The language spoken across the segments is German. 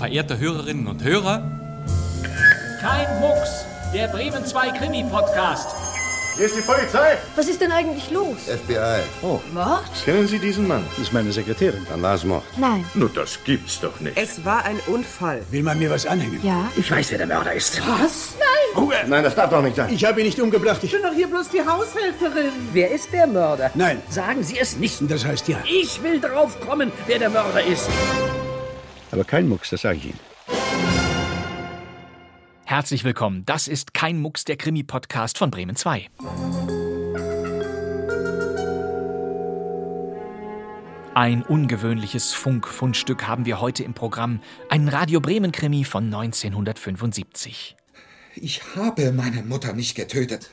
verehrte Hörerinnen und Hörer. Kein Mucks, der Bremen 2 Krimi-Podcast. Hier ist die Polizei. Was ist denn eigentlich los? FBI. Oh. Mord? Kennen Sie diesen Mann? Das ist meine Sekretärin. Dann war es Mord. Nein. Nur das gibt's doch nicht. Es war ein Unfall. Will man mir was anhängen? Ja. Ich weiß, wer der Mörder ist. Was? Nein. Uwe. Nein, das darf doch nicht sein. Ich habe ihn nicht umgebracht. Ich bin doch hier bloß die Haushälterin. Wer ist der Mörder? Nein. Sagen Sie es nicht. Das heißt ja. Ich will drauf kommen, wer der Mörder ist. Aber kein Mucks, das sage ich Ihnen. Herzlich willkommen. Das ist Kein Mucks, der Krimi-Podcast von Bremen 2. Ein ungewöhnliches Funkfundstück haben wir heute im Programm. Ein Radio Bremen-Krimi von 1975. Ich habe meine Mutter nicht getötet.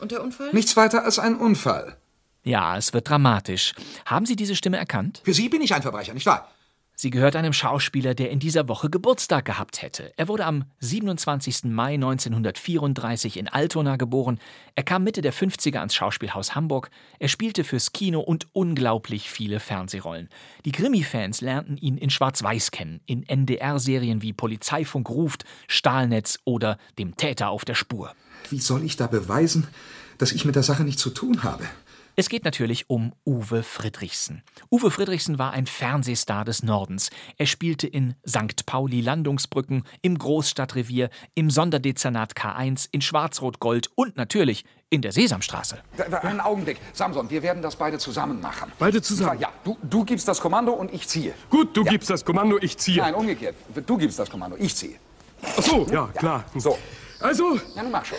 Und der Unfall? Nichts weiter als ein Unfall. Ja, es wird dramatisch. Haben Sie diese Stimme erkannt? Für Sie bin ich ein Verbrecher, nicht wahr? Sie gehört einem Schauspieler, der in dieser Woche Geburtstag gehabt hätte. Er wurde am 27. Mai 1934 in Altona geboren. Er kam Mitte der 50er ans Schauspielhaus Hamburg. Er spielte fürs Kino und unglaublich viele Fernsehrollen. Die Krimi-Fans lernten ihn in Schwarz-Weiß kennen, in NDR-Serien wie Polizeifunk ruft, Stahlnetz oder dem Täter auf der Spur. Wie soll ich da beweisen, dass ich mit der Sache nichts zu tun habe? Es geht natürlich um Uwe Friedrichsen. Uwe Friedrichsen war ein Fernsehstar des Nordens. Er spielte in St. Pauli-Landungsbrücken, im Großstadtrevier, im Sonderdezernat K1, in Schwarz-Rot-Gold und natürlich in der Sesamstraße. Einen Augenblick. Samson, wir werden das beide zusammen machen. Beide zusammen? Ja, du gibst das Kommando und ich ziehe. Gut, du gibst das Kommando, ich ziehe. Nein, umgekehrt. Du gibst das Kommando, ich ziehe. Ach so, ja, klar. So. Also. Ja, nun mach schon.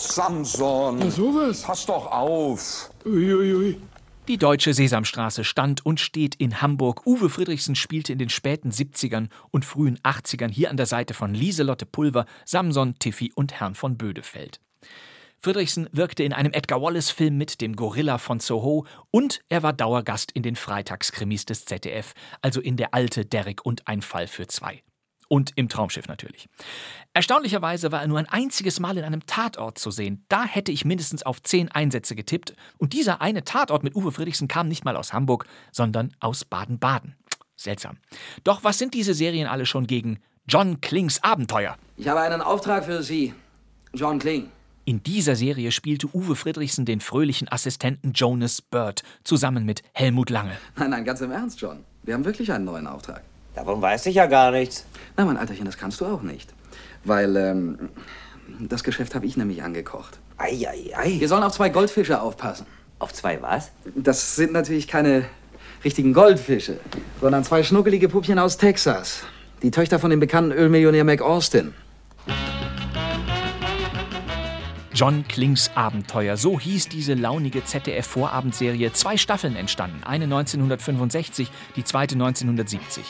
Samson, pass doch auf. Ui, ui, ui. Die deutsche Sesamstraße stand und steht in Hamburg. Uwe Friedrichsen spielte in den späten 70ern und frühen 80ern hier an der Seite von Lieselotte Pulver, Samson, Tiffy und Herrn von Bödefeld. Friedrichsen wirkte in einem Edgar-Wallace-Film mit, dem Gorilla von Soho, und er war Dauergast in den Freitagskrimis des ZDF, also in Der Alte, Derrick und Ein Fall für zwei. Und im Traumschiff natürlich. Erstaunlicherweise war er nur ein einziges Mal in einem Tatort zu sehen. Da hätte ich mindestens auf 10 Einsätze getippt. Und dieser eine Tatort mit Uwe Friedrichsen kam nicht mal aus Hamburg, sondern aus Baden-Baden. Seltsam. Doch was sind diese Serien alle schon gegen John Klings Abenteuer? Ich habe einen Auftrag für Sie, John Kling. In dieser Serie spielte Uwe Friedrichsen den fröhlichen Assistenten Jonas Bird zusammen mit Helmut Lange. Nein, ganz im Ernst, John. Wir haben wirklich einen neuen Auftrag. Davon weiß ich ja gar nichts. Na, mein Alterchen, das kannst du auch nicht. Weil, das Geschäft habe ich nämlich angekocht. Ei. Wir sollen auf 2 Goldfische aufpassen. Auf 2 was? Das sind natürlich keine richtigen Goldfische, sondern 2 schnuckelige Puppchen aus Texas. Die Töchter von dem bekannten Ölmillionär Mac Austin. John Klings Abenteuer, so hieß diese launige ZDF-Vorabendserie. 2 Staffeln entstanden, eine 1965, die zweite 1970.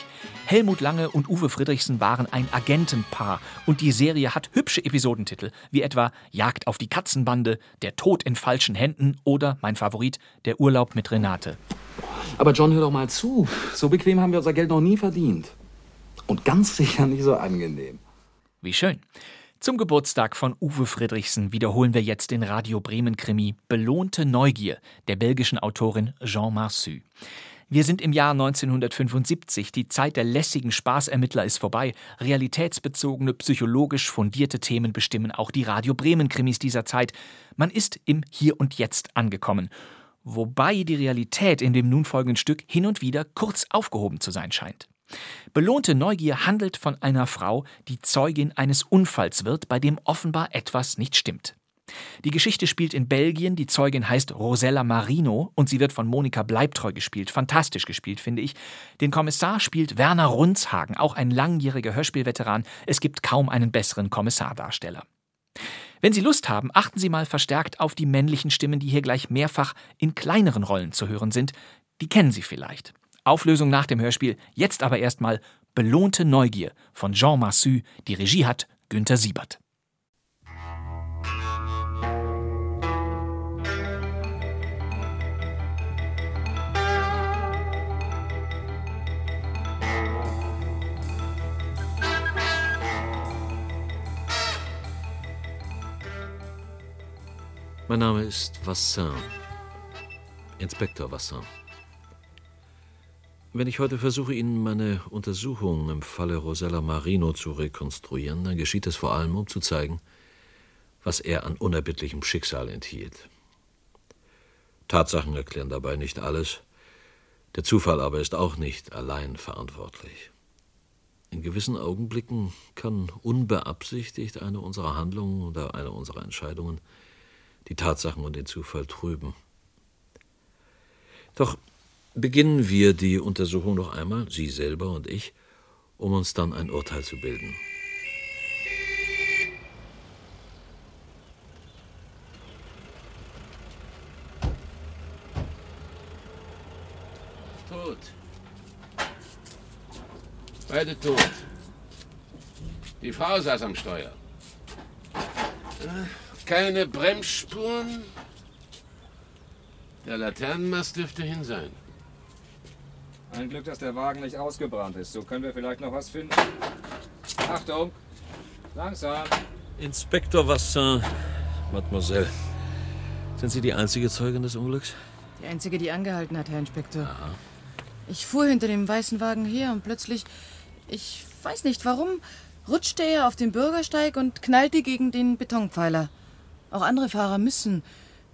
Helmut Lange und Uwe Friedrichsen waren ein Agentenpaar und die Serie hat hübsche Episodentitel, wie etwa Jagd auf die Katzenbande, Der Tod in falschen Händen oder, mein Favorit, Der Urlaub mit Renate. Aber John, hör doch mal zu, so bequem haben wir unser Geld noch nie verdient. Und ganz sicher nicht so angenehm. Wie schön. Zum Geburtstag von Uwe Friedrichsen wiederholen wir jetzt den Radio Bremen-Krimi Belohnte Neugier der belgischen Autorin Jean Massu. Wir sind im Jahr 1975, die Zeit der lässigen Spaßermittler ist vorbei. Realitätsbezogene, psychologisch fundierte Themen bestimmen auch die Radio Bremen-Krimis dieser Zeit. Man ist im Hier und Jetzt angekommen. Wobei die Realität in dem nun folgenden Stück hin und wieder kurz aufgehoben zu sein scheint. Belohnte Neugier handelt von einer Frau, die Zeugin eines Unfalls wird, bei dem offenbar etwas nicht stimmt. Die Geschichte spielt in Belgien, die Zeugin heißt Rosella Marino und sie wird von Monika Bleibtreu gespielt. Fantastisch gespielt, finde ich. Den Kommissar spielt Werner Runzhagen, auch ein langjähriger Hörspielveteran. Es gibt kaum einen besseren Kommissardarsteller. Wenn Sie Lust haben, achten Sie mal verstärkt auf die männlichen Stimmen, die hier gleich mehrfach in kleineren Rollen zu hören sind. Die kennen Sie vielleicht. Auflösung nach dem Hörspiel, jetzt aber erstmal Belohnte Neugier von Jean Massu, die Regie hat Günther Siebert. Mein Name ist Vassin, Inspektor Vassin. Wenn ich heute versuche, Ihnen meine Untersuchungen im Falle Rosella Marino zu rekonstruieren, dann geschieht es vor allem, um zu zeigen, was er an unerbittlichem Schicksal enthielt. Tatsachen erklären dabei nicht alles, der Zufall aber ist auch nicht allein verantwortlich. In gewissen Augenblicken kann unbeabsichtigt eine unserer Handlungen oder eine unserer Entscheidungen die Tatsachen und den Zufall trüben. Doch beginnen wir die Untersuchung noch einmal, Sie selber und ich, um uns dann ein Urteil zu bilden. Tot. Beide tot. Die Frau saß am Steuer. Keine Bremsspuren. Der Laternenmast dürfte hin sein. Ein Glück, dass der Wagen nicht ausgebrannt ist. So können wir vielleicht noch was finden. Achtung! Langsam! Inspektor Vassin, Mademoiselle, sind Sie die einzige Zeugin des Unglücks? Die einzige, die angehalten hat, Herr Inspektor. Aha. Ich fuhr hinter dem weißen Wagen her und plötzlich, ich weiß nicht warum, rutschte er auf den Bürgersteig und knallte gegen den Betonpfeiler. Auch andere Fahrer müssen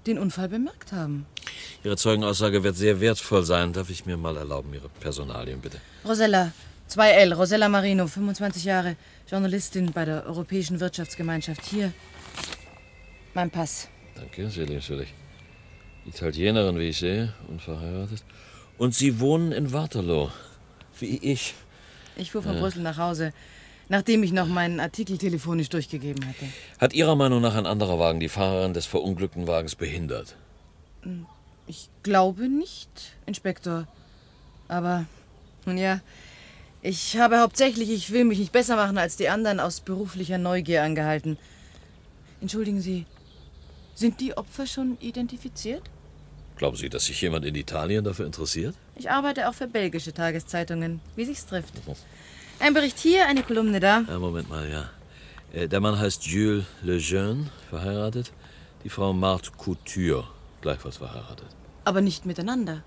den Unfall bemerkt haben. Ihre Zeugenaussage wird sehr wertvoll sein. Darf ich mir mal erlauben, Ihre Personalien, bitte? Rosella, 2L, Rosella Marino, 25 Jahre, Journalistin bei der Europäischen Wirtschaftsgemeinschaft. Hier, mein Pass. Danke, sehr liebenswürdig. Italienerin, wie ich sehe, unverheiratet. Und Sie wohnen in Waterloo, wie ich. Ich fuhr von Brüssel nach Hause, nachdem ich noch meinen Artikel telefonisch durchgegeben hatte. Hat Ihrer Meinung nach ein anderer Wagen die Fahrerin des verunglückten Wagens behindert? Ich glaube nicht, Inspektor. Aber, nun ja, ich will mich nicht besser machen als die anderen, aus beruflicher Neugier angehalten. Entschuldigen Sie, sind die Opfer schon identifiziert? Glauben Sie, dass sich jemand in Italien dafür interessiert? Ich arbeite auch für belgische Tageszeitungen, wie sich's trifft. Ein Bericht hier, eine Kolumne da. Moment mal, ja. Der Mann heißt Jules Lejeune, verheiratet. Die Frau Marthe Couture, gleichfalls verheiratet. Aber nicht miteinander.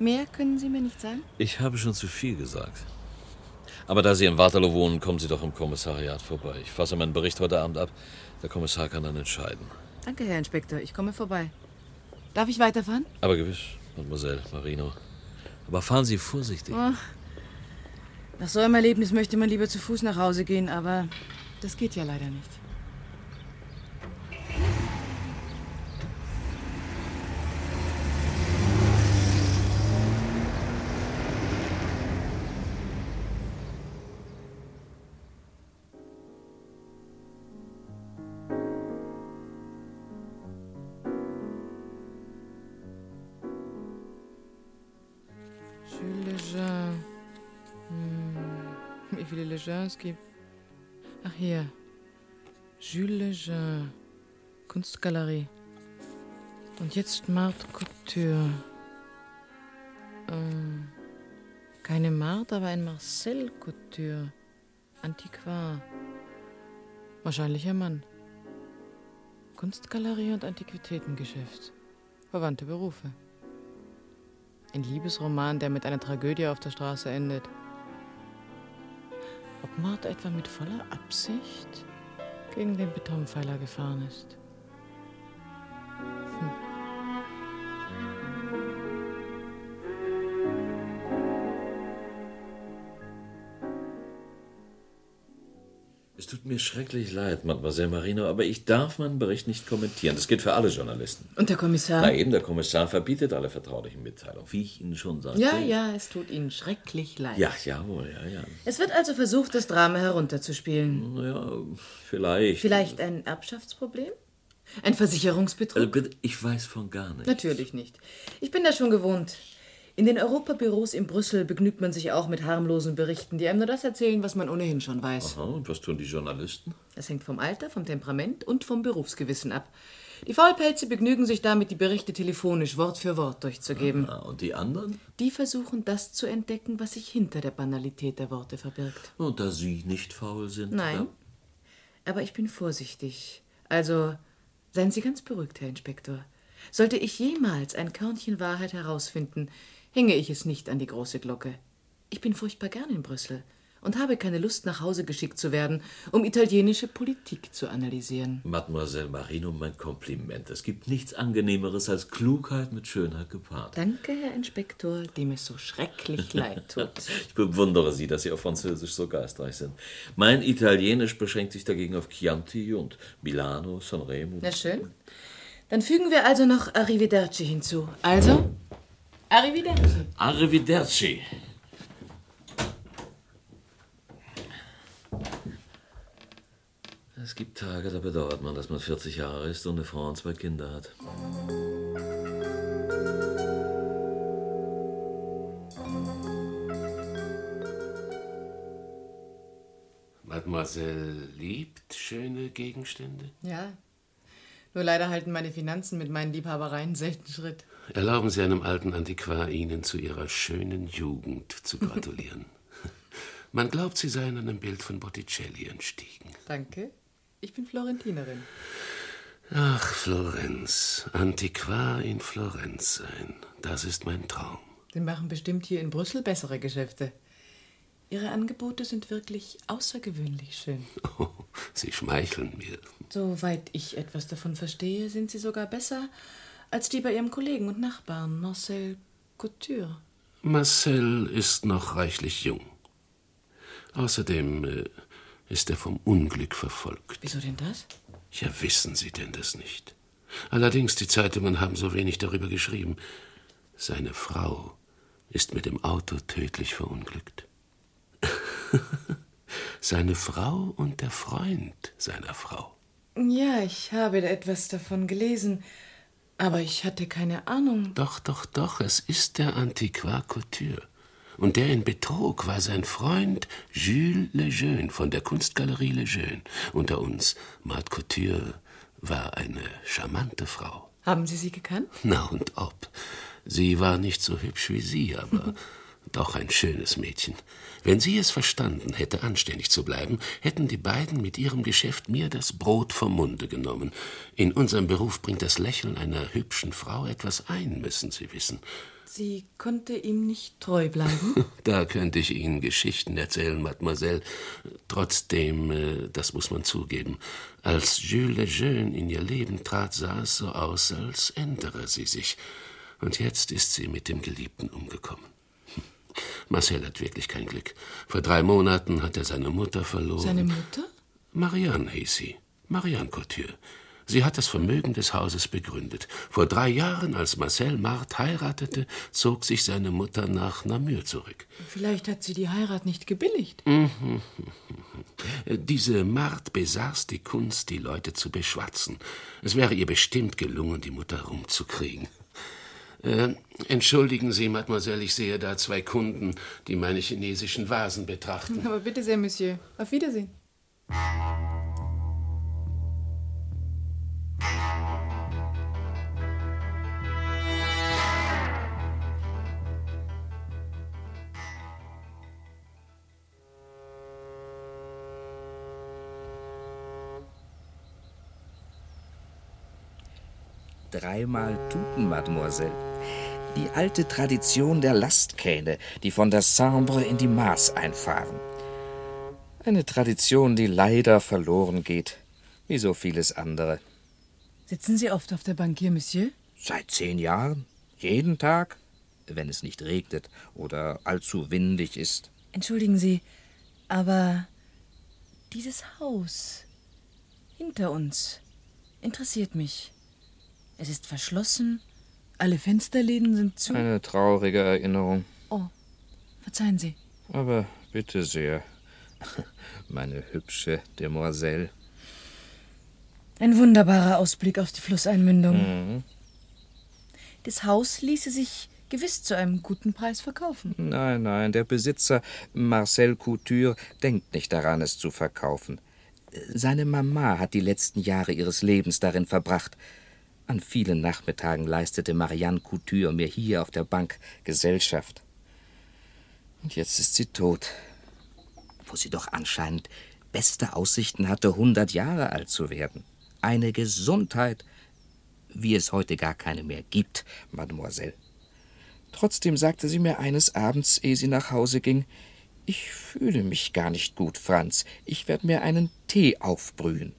Mehr können Sie mir nicht sagen? Ich habe schon zu viel gesagt. Aber da Sie in Waterloo wohnen, kommen Sie doch im Kommissariat vorbei. Ich fasse meinen Bericht heute Abend ab. Der Kommissar kann dann entscheiden. Danke, Herr Inspektor. Ich komme vorbei. Darf ich weiterfahren? Aber gewiss, Mademoiselle Marino. Aber fahren Sie vorsichtig. Oh. Nach so einem Erlebnis möchte man lieber zu Fuß nach Hause gehen, aber das geht ja leider nicht. Es gibt... Ach, hier. Jules Lejeune. Kunstgalerie. Und jetzt Marthe Couture. Keine Marthe, aber ein Marcel Couture. Antiquar. Wahrscheinlich ein Mann. Kunstgalerie und Antiquitätengeschäft. Verwandte Berufe. Ein Liebesroman, der mit einer Tragödie auf der Straße endet. Ob Marthe etwa mit voller Absicht gegen den Betonpfeiler gefahren ist? Es tut mir schrecklich leid, Mademoiselle Marino, aber ich darf meinen Bericht nicht kommentieren. Das gilt für alle Journalisten. Und der Kommissar? Na eben, der Kommissar verbietet alle vertraulichen Mitteilungen, wie ich Ihnen schon sagte. Ja, es tut Ihnen schrecklich leid. Ja, jawohl, ja. Es wird also versucht, das Drama herunterzuspielen. Naja, vielleicht. Vielleicht ein Erbschaftsproblem? Ein Versicherungsbetrug? Also bitte, ich weiß von gar nichts. Natürlich nicht. Ich bin das schon gewohnt. In den Europabüros in Brüssel begnügt man sich auch mit harmlosen Berichten, die einem nur das erzählen, was man ohnehin schon weiß. Aha, und was tun die Journalisten? Das hängt vom Alter, vom Temperament und vom Berufsgewissen ab. Die Faulpelze begnügen sich damit, die Berichte telefonisch Wort für Wort durchzugeben. Ah, und die anderen? Die versuchen, das zu entdecken, was sich hinter der Banalität der Worte verbirgt. Und da Sie nicht faul sind? Nein, ja? Aber ich bin vorsichtig. Also, seien Sie ganz beruhigt, Herr Inspektor. Sollte ich jemals ein Körnchen Wahrheit herausfinden... hinge ich es nicht an die große Glocke. Ich bin furchtbar gern in Brüssel und habe keine Lust, nach Hause geschickt zu werden, um italienische Politik zu analysieren. Mademoiselle Marino, mein Kompliment. Es gibt nichts Angenehmeres als Klugheit mit Schönheit gepaart. Danke, Herr Inspektor, dem es so schrecklich leid tut. Ich bewundere Sie, dass Sie auf Französisch so geistreich sind. Mein Italienisch beschränkt sich dagegen auf Chianti und Milano, Sanremo. Na schön. Dann fügen wir also noch Arrivederci hinzu. Also, Arrivederci. Arrivederci. Es gibt Tage, da bedauert man, dass man 40 Jahre ist und eine Frau und zwei Kinder hat. Mademoiselle liebt schöne Gegenstände? Ja, nur leider halten meine Finanzen mit meinen Liebhabereien selten Schritt. Erlauben Sie einem alten Antiquar, Ihnen zu Ihrer schönen Jugend zu gratulieren. Man glaubt, Sie seien an einem Bild von Botticelli entstiegen. Danke. Ich bin Florentinerin. Ach, Florenz. Antiquar in Florenz sein. Das ist mein Traum. Sie machen bestimmt hier in Brüssel bessere Geschäfte. Ihre Angebote sind wirklich außergewöhnlich schön. Oh, Sie schmeicheln mir. Soweit ich etwas davon verstehe, sind Sie sogar besser als die bei Ihrem Kollegen und Nachbarn, Marcel Couture. Marcel ist noch reichlich jung. Außerdem ist er vom Unglück verfolgt. Wieso denn das? Ja, wissen Sie denn das nicht? Allerdings, die Zeitungen haben so wenig darüber geschrieben. Seine Frau ist mit dem Auto tödlich verunglückt. Seine Frau und der Freund seiner Frau. Ja, ich habe etwas davon gelesen, aber ich hatte keine Ahnung. Doch, es ist der Antiquar Couture. Und der ihn betrog, war sein Freund Jules Lejeune von der Kunstgalerie Lejeune. Unter uns, Marthe Couture war eine charmante Frau. Haben Sie sie gekannt? Na und ob. Sie war nicht so hübsch wie Sie, aber doch ein schönes Mädchen. Wenn sie es verstanden hätte, anständig zu bleiben, hätten die beiden mit ihrem Geschäft mir das Brot vom Munde genommen. In unserem Beruf bringt das Lächeln einer hübschen Frau etwas ein, müssen Sie wissen. Sie konnte ihm nicht treu bleiben? Da könnte ich Ihnen Geschichten erzählen, Mademoiselle. Trotzdem, das muss man zugeben, als Jules Lejeune in ihr Leben trat, sah es so aus, als ändere sie sich. Und jetzt ist sie mit dem Geliebten umgekommen. Marcel hat wirklich kein Glück. Vor 3 Monaten hat er seine Mutter verloren. Seine Mutter? Marianne hieß sie. Marianne Couture. Sie hat das Vermögen des Hauses begründet. Vor 3 Jahren, als Marcel Marthe heiratete, zog sich seine Mutter nach Namur zurück. Vielleicht hat sie die Heirat nicht gebilligt. Diese Marthe besaß die Kunst, die Leute zu beschwatzen. Es wäre ihr bestimmt gelungen, die Mutter rumzukriegen. Entschuldigen Sie, Mademoiselle, ich sehe da 2 Kunden, die meine chinesischen Vasen betrachten. Aber bitte sehr, Monsieur. Auf Wiedersehen. Dreimal Tuten, Mademoiselle. Die alte Tradition der Lastkähne, die von der Sambre in die Maas einfahren. Eine Tradition, die leider verloren geht, wie so vieles andere. Sitzen Sie oft auf der Bank hier, Monsieur? Seit 10 Jahren. Jeden Tag, wenn es nicht regnet oder allzu windig ist. Entschuldigen Sie, aber dieses Haus hinter uns interessiert mich. Es ist verschlossen, alle Fensterläden sind zu. Eine traurige Erinnerung. Oh, verzeihen Sie. Aber bitte sehr, meine hübsche Demoiselle. Ein wunderbarer Ausblick auf die Flusseinmündung. Mhm. Das Haus ließe sich gewiss zu einem guten Preis verkaufen. Nein, der Besitzer Marcel Couture denkt nicht daran, es zu verkaufen. Seine Mama hat die letzten Jahre ihres Lebens darin verbracht. An vielen Nachmittagen leistete Marianne Couture mir hier auf der Bank Gesellschaft. Und jetzt ist sie tot, wo sie doch anscheinend beste Aussichten hatte, 100 Jahre alt zu werden. Eine Gesundheit, wie es heute gar keine mehr gibt, Mademoiselle. Trotzdem sagte sie mir eines Abends, ehe sie nach Hause ging, »Ich fühle mich gar nicht gut, Franz. Ich werde mir einen Tee aufbrühen.«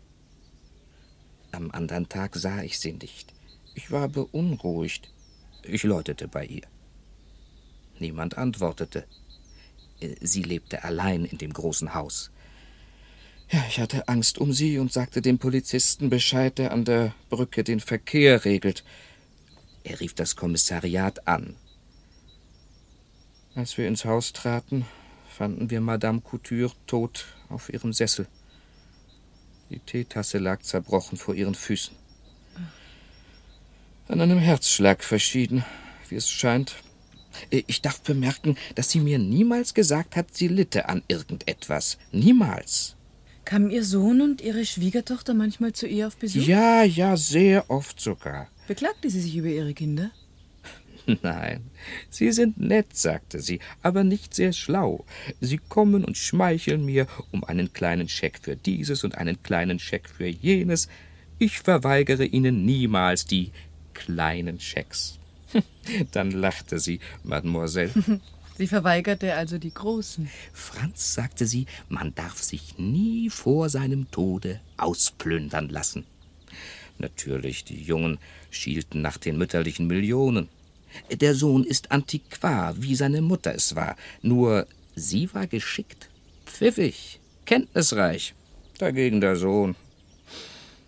Am anderen Tag sah ich sie nicht. Ich war beunruhigt. Ich läutete bei ihr. Niemand antwortete. Sie lebte allein in dem großen Haus. Ja, ich hatte Angst um sie und sagte dem Polizisten Bescheid, der an der Brücke den Verkehr regelt. Er rief das Kommissariat an. Als wir ins Haus traten, fanden wir Madame Couture tot auf ihrem Sessel. Die Teetasse lag zerbrochen vor ihren Füßen. An einem Herzschlag verschieden, wie es scheint. Ich darf bemerken, dass sie mir niemals gesagt hat, sie litte an irgendetwas. Niemals. Kamen Ihr Sohn und Ihre Schwiegertochter manchmal zu ihr auf Besuch? Ja, sehr oft sogar. Beklagte sie sich über ihre Kinder? Nein, sie sind nett, sagte sie, aber nicht sehr schlau. Sie kommen und schmeicheln mir um einen kleinen Scheck für dieses und einen kleinen Scheck für jenes. Ich verweigere ihnen niemals die kleinen Schecks. Dann lachte sie, Mademoiselle. Sie verweigerte also die großen. Franz, sagte sie, man darf sich nie vor seinem Tode ausplündern lassen. Natürlich, die Jungen schielten nach den mütterlichen Millionen. Der Sohn ist antiquar, wie seine Mutter es war. Nur sie war geschickt, pfiffig, kenntnisreich. Dagegen der Sohn.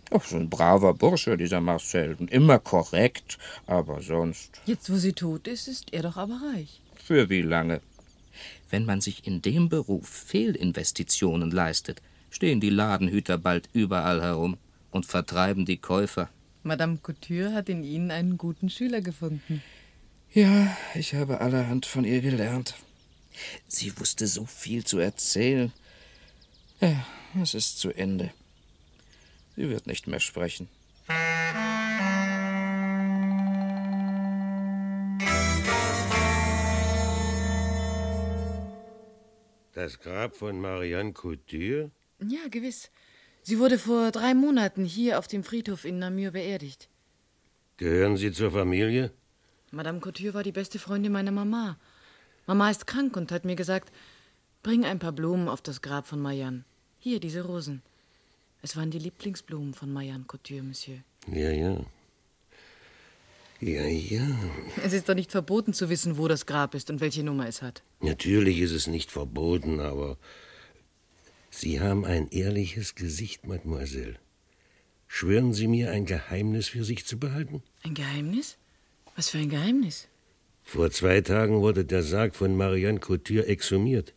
Ach, so ein braver Bursche, dieser Marcel. Und immer korrekt, aber sonst... Jetzt, wo sie tot ist, ist er doch aber reich. Für wie lange? Wenn man sich in dem Beruf Fehlinvestitionen leistet, stehen die Ladenhüter bald überall herum und vertreiben die Käufer. Madame Couture hat in Ihnen einen guten Schüler gefunden. Ja, ich habe allerhand von ihr gelernt. Sie wusste so viel zu erzählen. Ja, es ist zu Ende. Sie wird nicht mehr sprechen. Das Grab von Marianne Couture? Ja, gewiss. Sie wurde vor 3 Monaten hier auf dem Friedhof in Namur beerdigt. Gehören Sie zur Familie? Madame Couture war die beste Freundin meiner Mama. Mama ist krank und hat mir gesagt, bring ein paar Blumen auf das Grab von Marianne. Hier, diese Rosen. Es waren die Lieblingsblumen von Marianne Couture, Monsieur. Ja. Es ist doch nicht verboten zu wissen, wo das Grab ist und welche Nummer es hat. Natürlich ist es nicht verboten, aber... Sie haben ein ehrliches Gesicht, Mademoiselle. Schwören Sie mir, ein Geheimnis für sich zu behalten? Ein Geheimnis? Was für ein Geheimnis? Vor 2 Tagen wurde der Sarg von Marianne Couture exhumiert.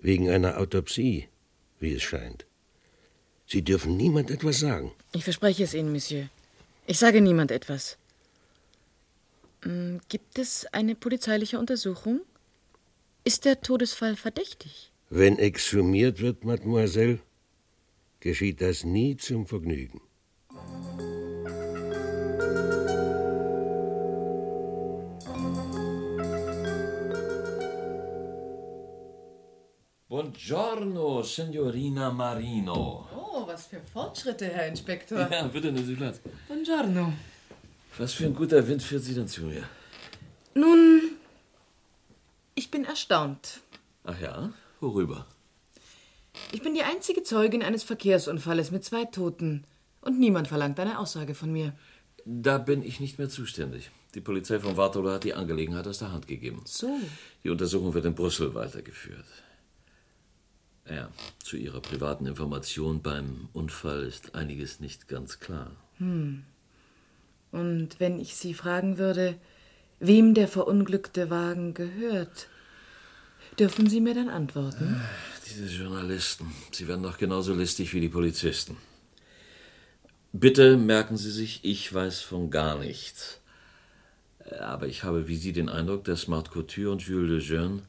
Wegen einer Autopsie, wie es scheint. Sie dürfen niemand etwas sagen. Ich verspreche es Ihnen, Monsieur. Ich sage niemand etwas. Gibt es eine polizeiliche Untersuchung? Ist der Todesfall verdächtig? Wenn exhumiert wird, Mademoiselle, geschieht das nie zum Vergnügen. Buongiorno, Signorina Marino. Oh, was für Fortschritte, Herr Inspektor. Ja, bitte, nehmen Sie Platz. Buongiorno. Was für ein guter Wind führt Sie denn zu mir? Nun, ich bin erstaunt. Ach ja? Worüber? Ich bin die einzige Zeugin eines Verkehrsunfalles mit 2 Toten. Und niemand verlangt eine Aussage von mir. Da bin ich nicht mehr zuständig. Die Polizei von Wartolo hat die Angelegenheit aus der Hand gegeben. So. Die Untersuchung wird in Brüssel weitergeführt. Ja, zu Ihrer privaten Information, beim Unfall ist einiges nicht ganz klar. Und wenn ich Sie fragen würde, wem der verunglückte Wagen gehört... Dürfen Sie mir dann antworten? Ach, diese Journalisten, sie werden doch genauso listig wie die Polizisten. Bitte merken Sie sich, ich weiß von gar nichts. Aber ich habe wie Sie den Eindruck, dass Marthe Couture und Jules Lejeune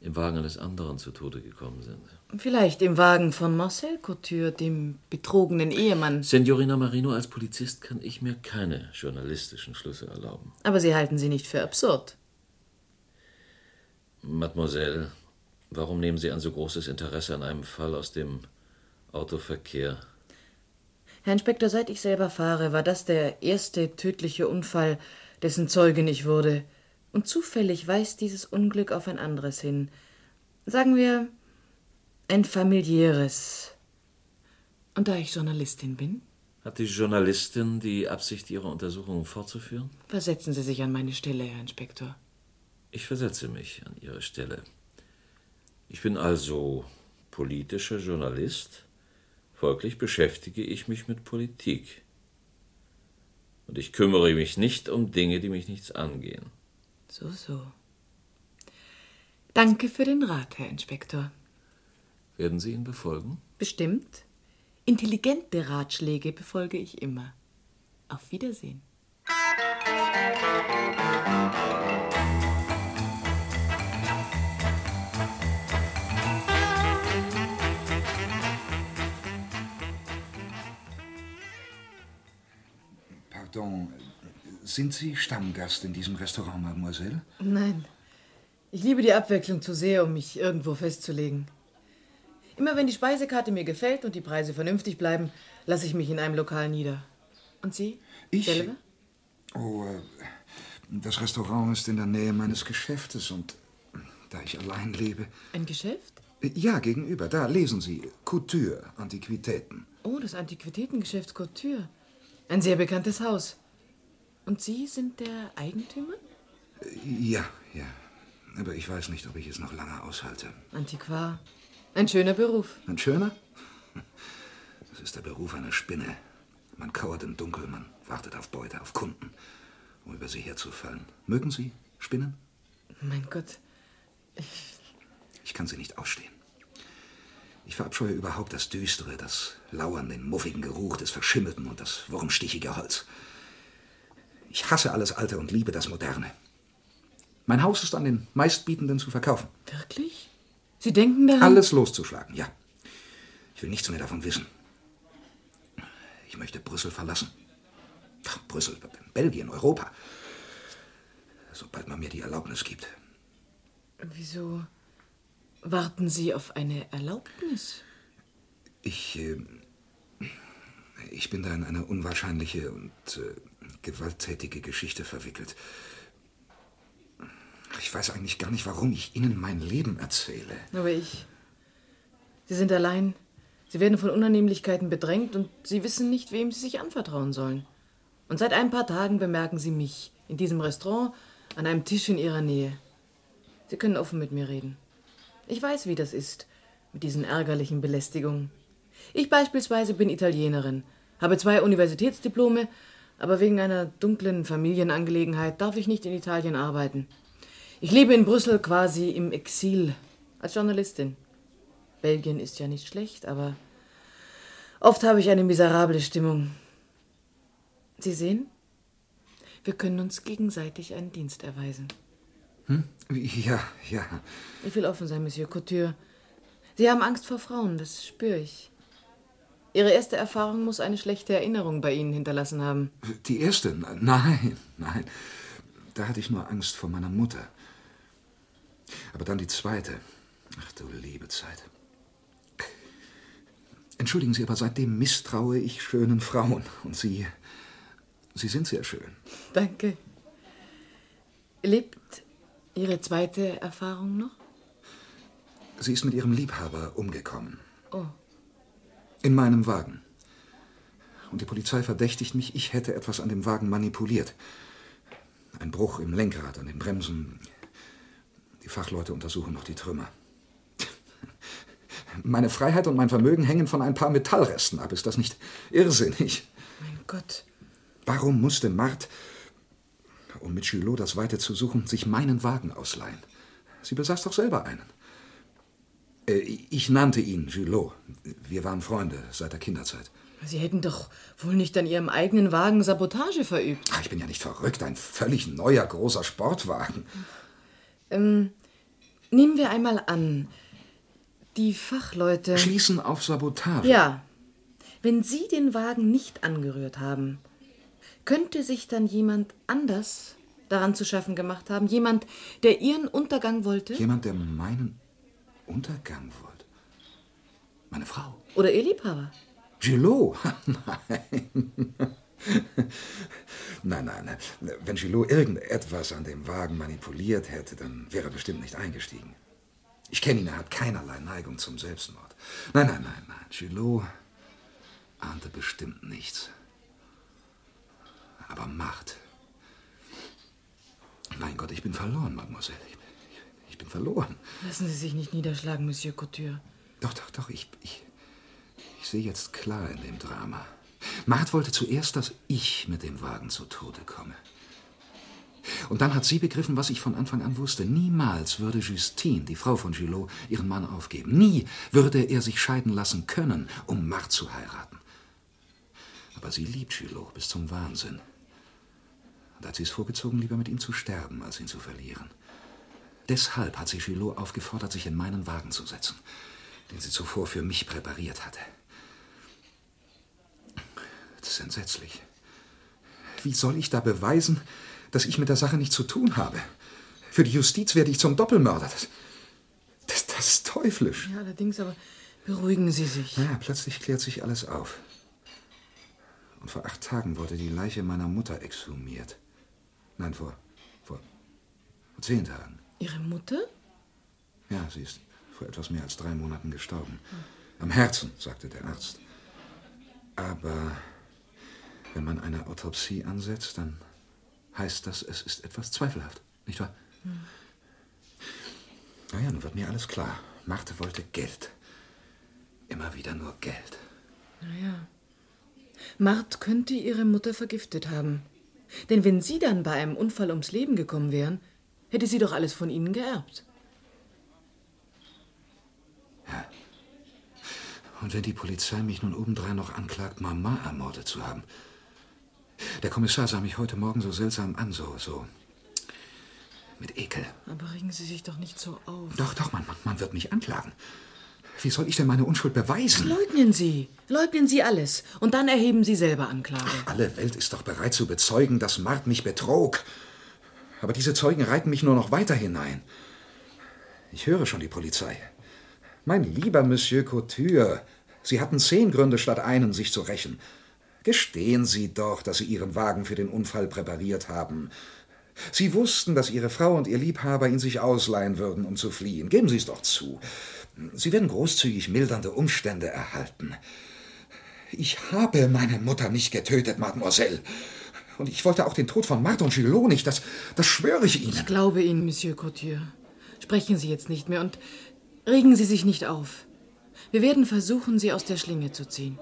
im Wagen eines anderen zu Tode gekommen sind. Vielleicht im Wagen von Marcel Couture, dem betrogenen Ehemann. Signorina Marino, als Polizist kann ich mir keine journalistischen Schlüsse erlauben. Aber Sie halten sie nicht für absurd. Mademoiselle, warum nehmen Sie ein so großes Interesse an einem Fall aus dem Autoverkehr? Herr Inspektor, seit ich selber fahre, war das der erste tödliche Unfall, dessen Zeugin ich wurde. und zufällig weist dieses Unglück auf ein anderes hin. Sagen wir, ein familiäres. Und da ich Journalistin bin? Hat die Journalistin die Absicht, Ihre Untersuchungen fortzuführen? Versetzen Sie sich an meine Stelle, Herr Inspektor. Ich versetze mich an Ihre Stelle. Ich bin also politischer Journalist, folglich beschäftige ich mich mit Politik. Und ich kümmere mich nicht um Dinge, die mich nichts angehen. So, so. Danke für den Rat, Herr Inspektor. Werden Sie ihn befolgen? Bestimmt. Intelligente Ratschläge befolge ich immer. Auf Wiedersehen. Pardon, sind Sie Stammgast in diesem Restaurant, Mademoiselle? Nein, ich liebe die Abwechslung zu sehr, um mich irgendwo festzulegen. Immer wenn die Speisekarte mir gefällt und die Preise vernünftig bleiben, lasse ich mich in einem Lokal nieder. Und Sie? Ich? Selber? Oh, das Restaurant ist in der Nähe meines Geschäftes und da ich allein lebe... Ein Geschäft? Ja, gegenüber. Da, lesen Sie. Couture, Antiquitäten. Oh, das Antiquitätengeschäft Couture. Ein sehr bekanntes Haus. Und Sie sind der Eigentümer? Ja, ja. Aber ich weiß nicht, ob ich es noch lange aushalte. Antiquar. Ein schöner Beruf. Ein schöner? Das ist der Beruf einer Spinne. Man kauert im Dunkeln, man wartet auf Beute, auf Kunden, um über sie herzufallen. Mögen Sie Spinnen? Mein Gott. Ich kann sie nicht ausstehen. Ich verabscheue überhaupt das Düstere, das Lauern, den muffigen Geruch des Verschimmelten und das wurmstichige Holz. Ich hasse alles Alte und liebe das Moderne. Mein Haus ist an den Meistbietenden zu verkaufen. Wirklich? Sie denken daran? Alles loszuschlagen, ja. Ich will nichts mehr davon wissen. Ich möchte Brüssel verlassen. Ach, Brüssel, Belgien, Europa. Sobald man mir die Erlaubnis gibt. Wieso warten Sie auf eine Erlaubnis? Ich bin da in eine unwahrscheinliche und gewalttätige Geschichte verwickelt. Ich weiß eigentlich gar nicht, warum ich Ihnen mein Leben erzähle. Aber ich... Sie sind allein. Sie werden von Unannehmlichkeiten bedrängt und Sie wissen nicht, wem Sie sich anvertrauen sollen. Und seit ein paar Tagen bemerken Sie mich in diesem Restaurant an einem Tisch in Ihrer Nähe. Sie können offen mit mir reden. Ich weiß, wie das ist mit diesen ärgerlichen Belästigungen. Ich beispielsweise bin Italienerin, habe 2 Universitätsdiplome, aber wegen einer dunklen Familienangelegenheit darf ich nicht in Italien arbeiten. Ich lebe in Brüssel quasi im Exil, als Journalistin. Belgien ist ja nicht schlecht, aber oft habe ich eine miserable Stimmung. Sie sehen, wir können uns gegenseitig einen Dienst erweisen. Hm? Ja, ja. Ich will offen sein, Monsieur Couture. Sie haben Angst vor Frauen, das spüre ich. Ihre erste Erfahrung muss eine schlechte Erinnerung bei Ihnen hinterlassen haben. Die erste? Nein, nein. Da hatte ich nur Angst vor meiner Mutter. Aber dann die zweite. Ach du liebe Zeit. Entschuldigen Sie, aber seitdem misstraue ich schönen Frauen. Und Sie sind sehr schön. Danke. Lebt Ihre zweite Erfahrung noch? Sie ist mit ihrem Liebhaber umgekommen. Oh. In meinem Wagen. Und die Polizei verdächtigt mich, ich hätte etwas an dem Wagen manipuliert. Ein Bruch im Lenkrad, an den Bremsen... Die Fachleute untersuchen noch die Trümmer. Meine Freiheit und mein Vermögen hängen von ein paar Metallresten ab. Ist das nicht irrsinnig? Mein Gott. Warum musste Marthe, um mit Julot das Weite zu suchen, sich meinen Wagen ausleihen? Sie besaß doch selber einen. Ich nannte ihn Julot. Wir waren Freunde seit der Kinderzeit. Sie hätten doch wohl nicht an Ihrem eigenen Wagen Sabotage verübt. Ach, ich bin ja nicht verrückt. Ein völlig neuer, großer Sportwagen. Nehmen wir einmal an, die Fachleute... Schließen auf Sabotage. Ja. Wenn Sie den Wagen nicht angerührt haben, könnte sich dann jemand anders daran zu schaffen gemacht haben? Jemand, der Ihren Untergang wollte? Jemand, der meinen Untergang wollte? Meine Frau. Oder Ihr Liebhaber? Gillot. Nein. Nein. Wenn Gilou irgendetwas an dem Wagen manipuliert hätte, dann wäre er bestimmt nicht eingestiegen. Ich kenne ihn, er hat keinerlei Neigung zum Selbstmord. Nein. Gilou ahnte bestimmt nichts. Aber Macht. Mein Gott, ich bin verloren, Mademoiselle. Ich bin verloren. Lassen Sie sich nicht niederschlagen, Monsieur Couture. Doch, ich sehe jetzt klar in dem Drama. Macht wollte zuerst, dass ich mit dem Wagen zu Tode komme. Und dann hat sie begriffen, was ich von Anfang an wusste. Niemals würde Justine, die Frau von Gilou, ihren Mann aufgeben. Nie würde er sich scheiden lassen können, um Macht zu heiraten. Aber sie liebt Gilou bis zum Wahnsinn. Und hat sie es vorgezogen, lieber mit ihm zu sterben, als ihn zu verlieren. Deshalb hat sie Gilou aufgefordert, sich in meinen Wagen zu setzen, den sie zuvor für mich präpariert hatte. Das ist entsetzlich. Wie soll ich da beweisen, dass ich mit der Sache nichts zu tun habe? Für die Justiz werde ich zum Doppelmörder. Das ist teuflisch. Ja, allerdings, aber beruhigen Sie sich. Ja, plötzlich klärt sich alles auf. Und vor 8 Tagen wurde die Leiche meiner Mutter exhumiert. Nein, vor 10 Tagen. Ihre Mutter? Ja, sie ist vor etwas mehr als 3 Monaten gestorben. Am Herzen, sagte der Arzt. Aber wenn man eine Autopsie ansetzt, dann heißt das, es ist etwas zweifelhaft, nicht wahr? Hm. Nun wird mir alles klar. Marthe wollte Geld. Immer wieder nur Geld. Marthe könnte ihre Mutter vergiftet haben. Denn wenn sie dann bei einem Unfall ums Leben gekommen wären, hätte sie doch alles von ihnen geerbt. Ja. Und wenn die Polizei mich nun obendrein noch anklagt, Mama ermordet zu haben. Der Kommissar sah mich heute Morgen so seltsam an, so mit Ekel. Aber regen Sie sich doch nicht so auf. Doch, man wird mich anklagen. Wie soll ich denn meine Unschuld beweisen? Leugnen Sie alles. Und dann erheben Sie selber Anklage. Ach, alle Welt ist doch bereit zu bezeugen, dass Marthe mich betrog. Aber diese Zeugen reiten mich nur noch weiter hinein. Ich höre schon die Polizei. Mein lieber Monsieur Couture, Sie hatten 10 Gründe statt einen, sich zu rächen. Gestehen Sie doch, dass Sie Ihren Wagen für den Unfall präpariert haben. Sie wussten, dass Ihre Frau und Ihr Liebhaber ihn sich ausleihen würden, um zu fliehen. Geben Sie es doch zu. Sie werden großzügig mildernde Umstände erhalten. Ich habe meine Mutter nicht getötet, Mademoiselle. Und ich wollte auch den Tod von Marthe und Gilou nicht. Das schwöre ich Ihnen. Ich glaube Ihnen, Monsieur Couture. Sprechen Sie jetzt nicht mehr und regen Sie sich nicht auf. Wir werden versuchen, Sie aus der Schlinge zu ziehen.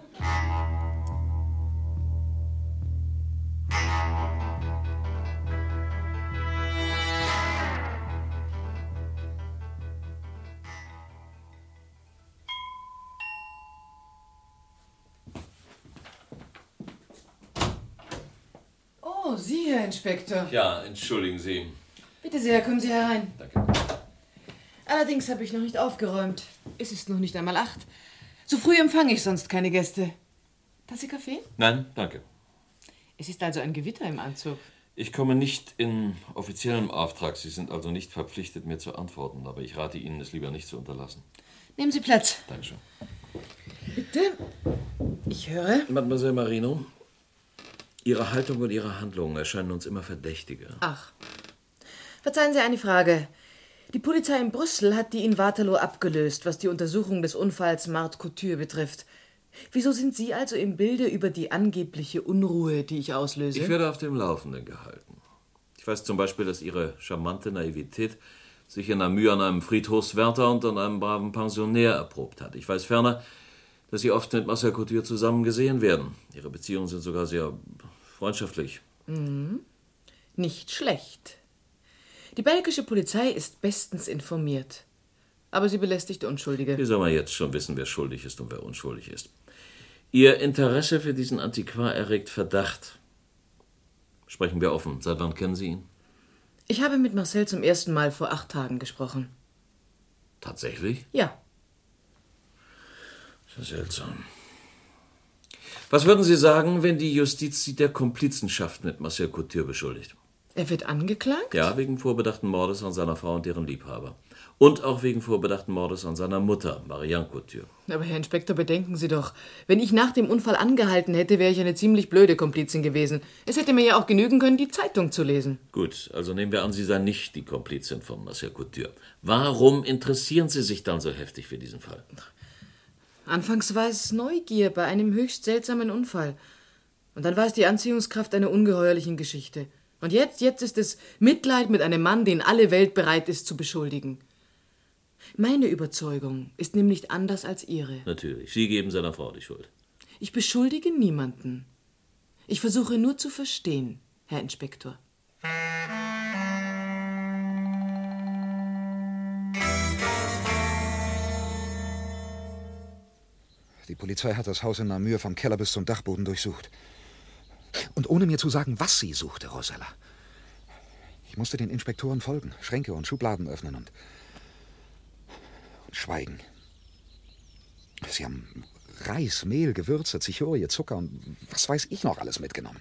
Oh, Sie, Herr Inspektor. Ja, entschuldigen Sie. Bitte sehr, kommen Sie herein. Danke. Allerdings habe ich noch nicht aufgeräumt. Es ist noch nicht einmal 8. So früh empfange ich sonst keine Gäste. Tasse Kaffee? Nein, danke. Es ist also ein Gewitter im Anzug. Ich komme nicht in offiziellem Auftrag. Sie sind also nicht verpflichtet, mir zu antworten. Aber ich rate Ihnen, es lieber nicht zu unterlassen. Nehmen Sie Platz. Dankeschön. Bitte? Ich höre. Mademoiselle Marino, Ihre Haltung und Ihre Handlungen erscheinen uns immer verdächtiger. Ach, verzeihen Sie eine Frage. Die Polizei in Brüssel hat die in Waterloo abgelöst, was die Untersuchung des Unfalls Marthe Couture betrifft. Wieso sind Sie also im Bilde über die angebliche Unruhe, die ich auslöse? Ich werde auf dem Laufenden gehalten. Ich weiß zum Beispiel, dass Ihre charmante Naivität sich in Namur an einem Friedhofswärter und an einem braven Pensionär erprobt hat. Ich weiß ferner, dass Sie oft mit Marcel Couture zusammen gesehen werden. Ihre Beziehungen sind sogar sehr freundschaftlich. Mhm. Nicht schlecht. Die belgische Polizei ist bestens informiert. Aber sie belästigt Unschuldige. Wie soll man jetzt schon wissen, wer schuldig ist und wer unschuldig ist? Ihr Interesse für diesen Antiquar erregt Verdacht. Sprechen wir offen. Seit wann kennen Sie ihn? Ich habe mit Marcel zum ersten Mal vor 8 Tagen gesprochen. Tatsächlich? Ja. Sehr seltsam. Was würden Sie sagen, wenn die Justiz Sie der Komplizenschaft mit Marcel Couture beschuldigt? Er wird angeklagt? Ja, wegen vorbedachten Mordes an seiner Frau und deren Liebhaber. Und auch wegen vorbedachten Mordes an seiner Mutter, Marianne Couture. Aber Herr Inspektor, bedenken Sie doch, wenn ich nach dem Unfall angehalten hätte, wäre ich eine ziemlich blöde Komplizin gewesen. Es hätte mir ja auch genügen können, die Zeitung zu lesen. Gut, also nehmen wir an, Sie seien nicht die Komplizin von Marcel Couture. Warum interessieren Sie sich dann so heftig für diesen Fall? Anfangs war es Neugier bei einem höchst seltsamen Unfall. Und dann war es die Anziehungskraft einer ungeheuerlichen Geschichte. Und jetzt ist es Mitleid mit einem Mann, den alle Welt bereit ist zu beschuldigen. Meine Überzeugung ist nämlich anders als Ihre. Natürlich. Sie geben seiner Frau die Schuld. Ich beschuldige niemanden. Ich versuche nur zu verstehen, Herr Inspektor. Die Polizei hat das Haus in Namur vom Keller bis zum Dachboden durchsucht. Und ohne mir zu sagen, was sie suchte, Rosella. Ich musste den Inspektoren folgen, Schränke und Schubladen öffnen und schweigen. Sie haben Reis, Mehl, Gewürze, Zichorie, Zucker und was weiß ich noch alles mitgenommen.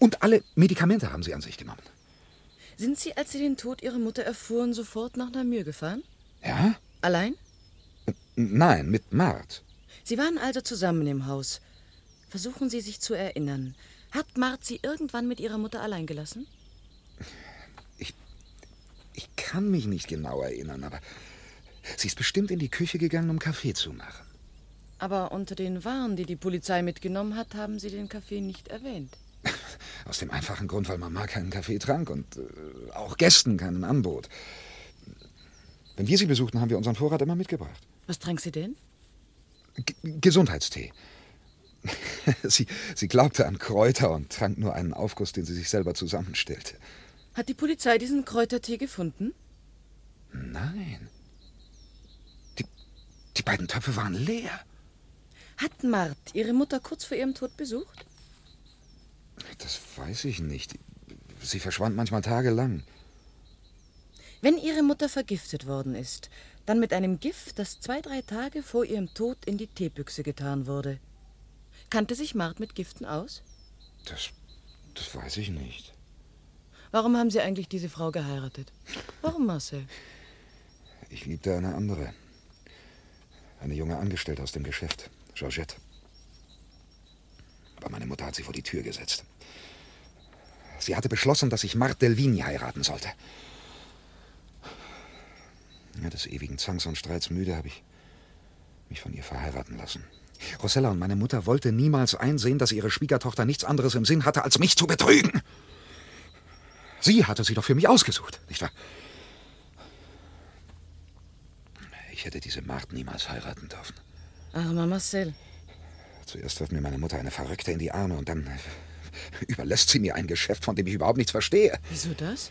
Und alle Medikamente haben sie an sich genommen. Sind Sie, als Sie den Tod Ihrer Mutter erfuhren, sofort nach Namur gefahren? Ja. Allein? Nein, mit Mart. Sie waren also zusammen im Haus. Versuchen Sie, sich zu erinnern. Hat Mart Sie irgendwann mit Ihrer Mutter allein gelassen? Ich kann mich nicht genau erinnern, aber sie ist bestimmt in die Küche gegangen, um Kaffee zu machen. Aber unter den Waren, die die Polizei mitgenommen hat, haben Sie den Kaffee nicht erwähnt. Aus dem einfachen Grund, weil Mama keinen Kaffee trank und auch Gästen keinen anbot. Wenn wir sie besuchten, haben wir unseren Vorrat immer mitgebracht. Was trank sie denn? Gesundheitstee. Sie glaubte an Kräuter und trank nur einen Aufguss, den sie sich selber zusammenstellte. Hat die Polizei diesen Kräutertee gefunden? Nein. Die beiden Töpfe waren leer. Hat Mart Ihre Mutter kurz vor ihrem Tod besucht? Das weiß ich nicht. Sie verschwand manchmal tagelang. Wenn Ihre Mutter vergiftet worden ist, dann mit einem Gift, das 2-3 Tage vor ihrem Tod in die Teebüchse getan wurde. Kannte sich Mart mit Giften aus? Das weiß ich nicht. Warum haben Sie eigentlich diese Frau geheiratet? Warum, Marcel? Ich liebte eine andere. Eine junge Angestellte aus dem Geschäft, Georgette. Aber meine Mutter hat sie vor die Tür gesetzt. Sie hatte beschlossen, dass ich Mart Delvini heiraten sollte. Ja, des ewigen Zanks und Streits müde habe ich mich von ihr verheiraten lassen. Rosella und meine Mutter wollte niemals einsehen, dass ihre Schwiegertochter nichts anderes im Sinn hatte, als mich zu betrügen. Sie hatte sie doch für mich ausgesucht, nicht wahr? Ich hätte diese Mart niemals heiraten dürfen. Armer Marcel. Zuerst wirft mir meine Mutter eine Verrückte in die Arme und dann überlässt sie mir ein Geschäft, von dem ich überhaupt nichts verstehe. Wieso das?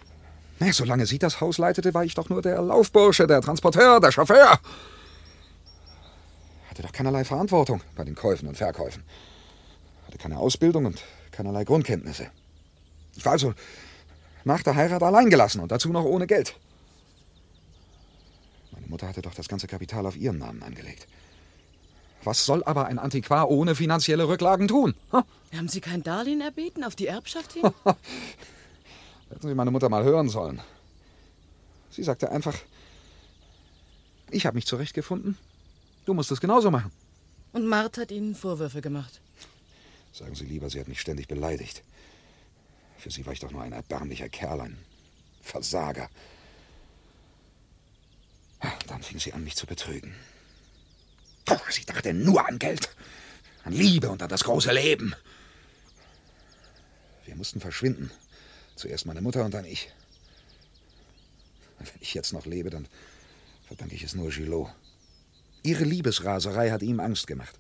Na, solange sie das Haus leitete, war ich doch nur der Laufbursche, der Transporteur, der Chauffeur. Hatte doch keinerlei Verantwortung bei den Käufen und Verkäufen. Hatte keine Ausbildung und keinerlei Grundkenntnisse. Ich war also nach der Heirat allein gelassen und dazu noch ohne Geld. Meine Mutter hatte doch das ganze Kapital auf ihren Namen angelegt. Was soll aber ein Antiquar ohne finanzielle Rücklagen tun? Ha? Haben Sie kein Darlehen erbeten auf die Erbschaft hin? Hätten Sie meine Mutter mal hören sollen. Sie sagte einfach, ich habe mich zurechtgefunden. Du musst es genauso machen. Und Mart hat Ihnen Vorwürfe gemacht? Sagen Sie lieber, sie hat mich ständig beleidigt. Für sie war ich doch nur ein erbärmlicher Kerl, ein Versager. Dann fing sie an, mich zu betrügen. Sie dachte nur an Geld, an Liebe und an das große Leben. Wir mussten verschwinden. Zuerst meine Mutter und dann ich. Wenn ich jetzt noch lebe, dann verdanke ich es nur Gillot. Ihre Liebesraserei hat ihm Angst gemacht.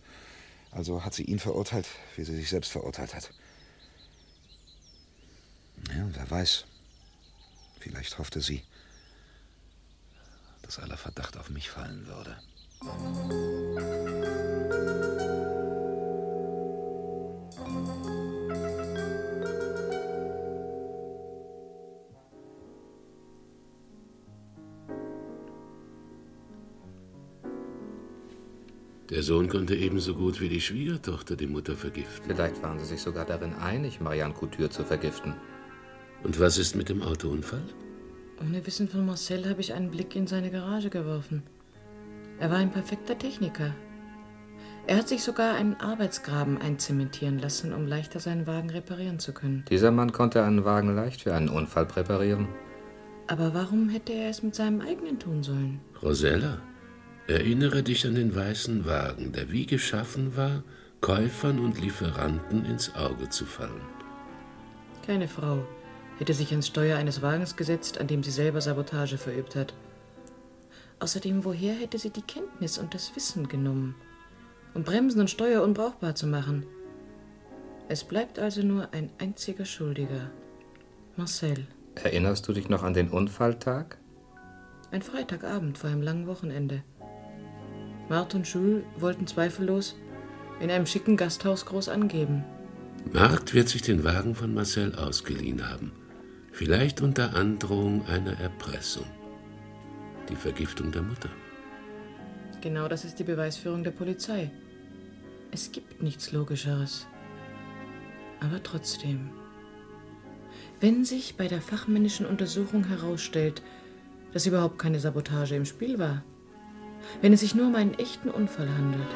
Also hat sie ihn verurteilt, wie sie sich selbst verurteilt hat. Ja, wer weiß. Vielleicht hoffte sie, dass aller Verdacht auf mich fallen würde. Der Sohn konnte ebenso gut wie die Schwiegertochter die Mutter vergiften. Vielleicht waren sie sich sogar darin einig, Marianne Couture zu vergiften. Und was ist mit dem Autounfall? Ohne Wissen von Marcel habe ich einen Blick in seine Garage geworfen. Er war ein perfekter Techniker. Er hat sich sogar einen Arbeitsgraben einzementieren lassen, um leichter seinen Wagen reparieren zu können. Dieser Mann konnte einen Wagen leicht für einen Unfall präparieren. Aber warum hätte er es mit seinem eigenen tun sollen? Rosella, erinnere dich an den weißen Wagen, der wie geschaffen war, Käufern und Lieferanten ins Auge zu fallen. Keine Frau hätte sich ans Steuer eines Wagens gesetzt, an dem sie selber Sabotage verübt hat. Außerdem, woher hätte sie die Kenntnis und das Wissen genommen, um Bremsen und Steuer unbrauchbar zu machen? Es bleibt also nur ein einziger Schuldiger, Marcel. Erinnerst du dich noch an den Unfalltag? Ein Freitagabend vor einem langen Wochenende. Marthe und Jules wollten zweifellos in einem schicken Gasthaus groß angeben. Marthe wird sich den Wagen von Marcel ausgeliehen haben, vielleicht unter Androhung einer Erpressung. Die Vergiftung der Mutter. Genau das ist die Beweisführung der Polizei. Es gibt nichts Logischeres. Aber trotzdem. Wenn sich bei der fachmännischen Untersuchung herausstellt, dass überhaupt keine Sabotage im Spiel war, wenn es sich nur um einen echten Unfall handelt.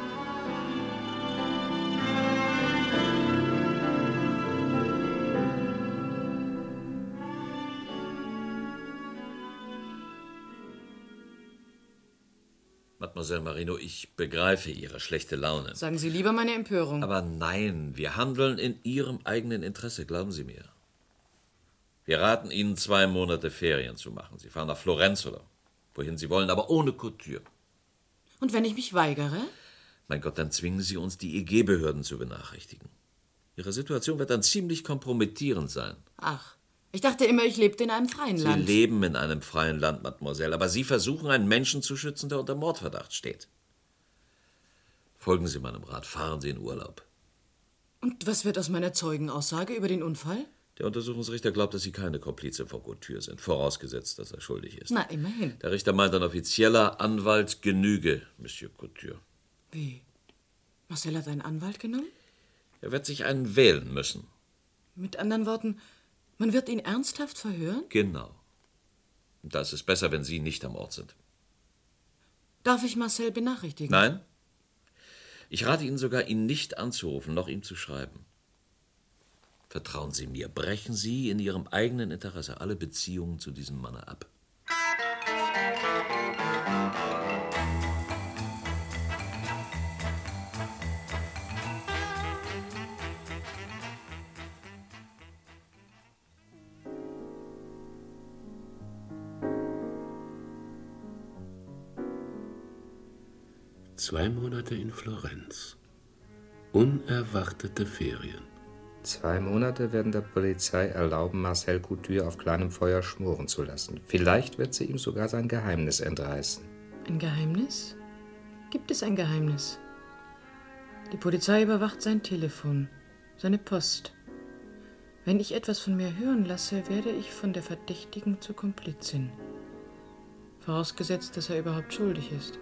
Mademoiselle Marino, ich begreife Ihre schlechte Laune. Sagen Sie lieber meine Empörung. Aber nein, wir handeln in Ihrem eigenen Interesse, glauben Sie mir. Wir raten Ihnen, 2 Monate Ferien zu machen. Sie fahren nach Florenz oder wohin Sie wollen, aber ohne Couture. Und wenn ich mich weigere? Mein Gott, dann zwingen Sie uns, die EG-Behörden zu benachrichtigen. Ihre Situation wird dann ziemlich kompromittierend sein. Ach. Ich dachte immer, ich lebte in einem freien Land. Sie leben in einem freien Land, Mademoiselle, aber Sie versuchen, einen Menschen zu schützen, der unter Mordverdacht steht. Folgen Sie meinem Rat, fahren Sie in Urlaub. Und was wird aus meiner Zeugenaussage über den Unfall? Der Untersuchungsrichter glaubt, dass Sie keine Komplize vor Couture sind, vorausgesetzt, dass er schuldig ist. Na, immerhin. Der Richter meint, ein offizieller Anwalt genüge, Monsieur Couture. Wie? Marcel hat einen Anwalt genommen? Er wird sich einen wählen müssen. Mit anderen Worten... Man wird ihn ernsthaft verhören? Genau. Und da ist es besser, wenn Sie nicht am Ort sind. Darf ich Marcel benachrichtigen? Nein. Ich rate Ihnen sogar, ihn nicht anzurufen, noch ihm zu schreiben. Vertrauen Sie mir, brechen Sie in Ihrem eigenen Interesse alle Beziehungen zu diesem Manne ab. Zwei Monate in Florenz. Unerwartete Ferien. 2 Monate werden der Polizei erlauben, Marcel Couture auf kleinem Feuer schmoren zu lassen. Vielleicht wird sie ihm sogar sein Geheimnis entreißen. Ein Geheimnis? Gibt es ein Geheimnis? Die Polizei überwacht sein Telefon, seine Post. Wenn ich etwas von mir hören lasse, werde ich von der Verdächtigen zur Komplizin. Vorausgesetzt, dass er überhaupt schuldig ist.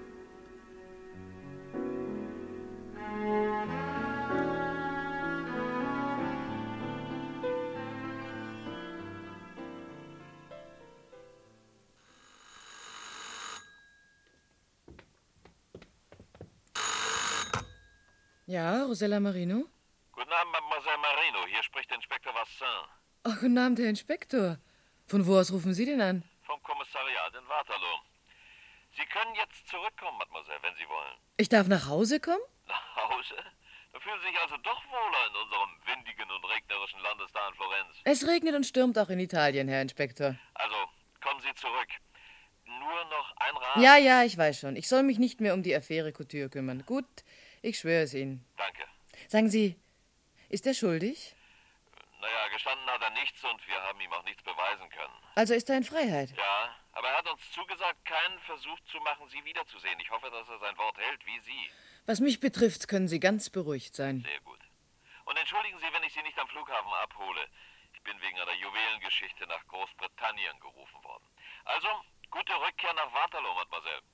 Ja, Rosella Marino? Guten Abend, Mademoiselle Marino. Hier spricht Inspektor Vassin. Ach, guten Abend, Herr Inspektor. Von wo aus rufen Sie denn an? Vom Kommissariat in Waterloo. Sie können jetzt zurückkommen, Mademoiselle, wenn Sie wollen. Ich darf nach Hause kommen? Nach Hause? Da fühlen Sie sich also doch wohler in unserem windigen und regnerischen Landesteil in Florenz. Es regnet und stürmt auch in Italien, Herr Inspektor. Also, kommen Sie zurück. Nur noch ein Rat. Ja, ich weiß schon. Ich soll mich nicht mehr um die Affäre Couture kümmern. Gut. Ich schwöre es Ihnen. Danke. Sagen Sie, ist er schuldig? Naja, gestanden hat er nichts und wir haben ihm auch nichts beweisen können. Also ist er in Freiheit? Ja, aber er hat uns zugesagt, keinen Versuch zu machen, Sie wiederzusehen. Ich hoffe, dass er sein Wort hält, wie Sie. Was mich betrifft, können Sie ganz beruhigt sein. Sehr gut. Und entschuldigen Sie, wenn ich Sie nicht am Flughafen abhole. Ich bin wegen einer Juwelengeschichte nach Großbritannien gerufen worden. Also, gute Rückkehr nach Waterloo, Mademoiselle.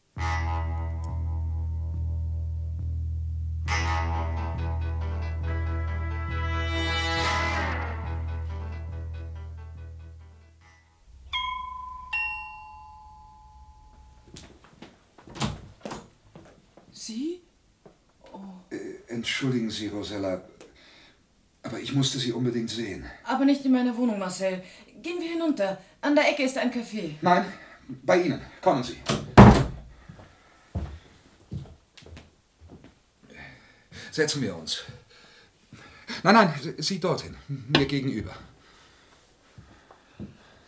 Sie? Oh. Entschuldigen Sie, Rosella, aber ich musste Sie unbedingt sehen. Aber nicht in meiner Wohnung, Marcel. Gehen wir hinunter. An der Ecke ist ein Café. Nein, bei Ihnen. Kommen Sie. Setzen wir uns. Nein, Sie dorthin. Mir gegenüber.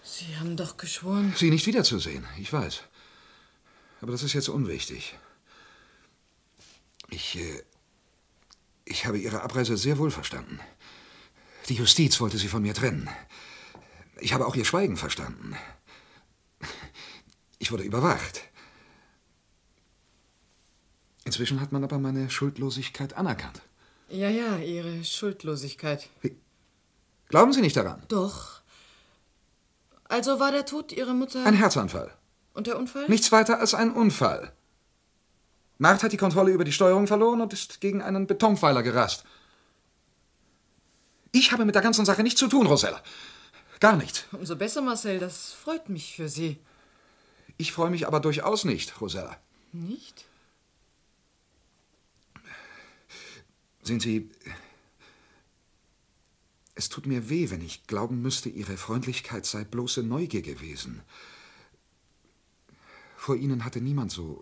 Sie haben doch geschworen... Sie nicht wiederzusehen, ich weiß. Aber das ist jetzt unwichtig. Ich habe Ihre Abreise sehr wohl verstanden. Die Justiz wollte Sie von mir trennen. Ich habe auch Ihr Schweigen verstanden. Ich wurde überwacht. Inzwischen hat man aber meine Schuldlosigkeit anerkannt. Ja, Ihre Schuldlosigkeit. Glauben Sie nicht daran? Doch. Also war der Tod Ihrer Mutter... Ein Herzanfall. Und der Unfall? Nichts weiter als ein Unfall. Mart hat die Kontrolle über die Steuerung verloren und ist gegen einen Betonpfeiler gerast. Ich habe mit der ganzen Sache nichts zu tun, Rosella. Gar nichts. Umso besser, Marcel. Das freut mich für Sie. Ich freue mich aber durchaus nicht, Rosella. Nicht? Sehen Sie, es tut mir weh, wenn ich glauben müsste, Ihre Freundlichkeit sei bloße Neugier gewesen. Vor Ihnen hatte niemand so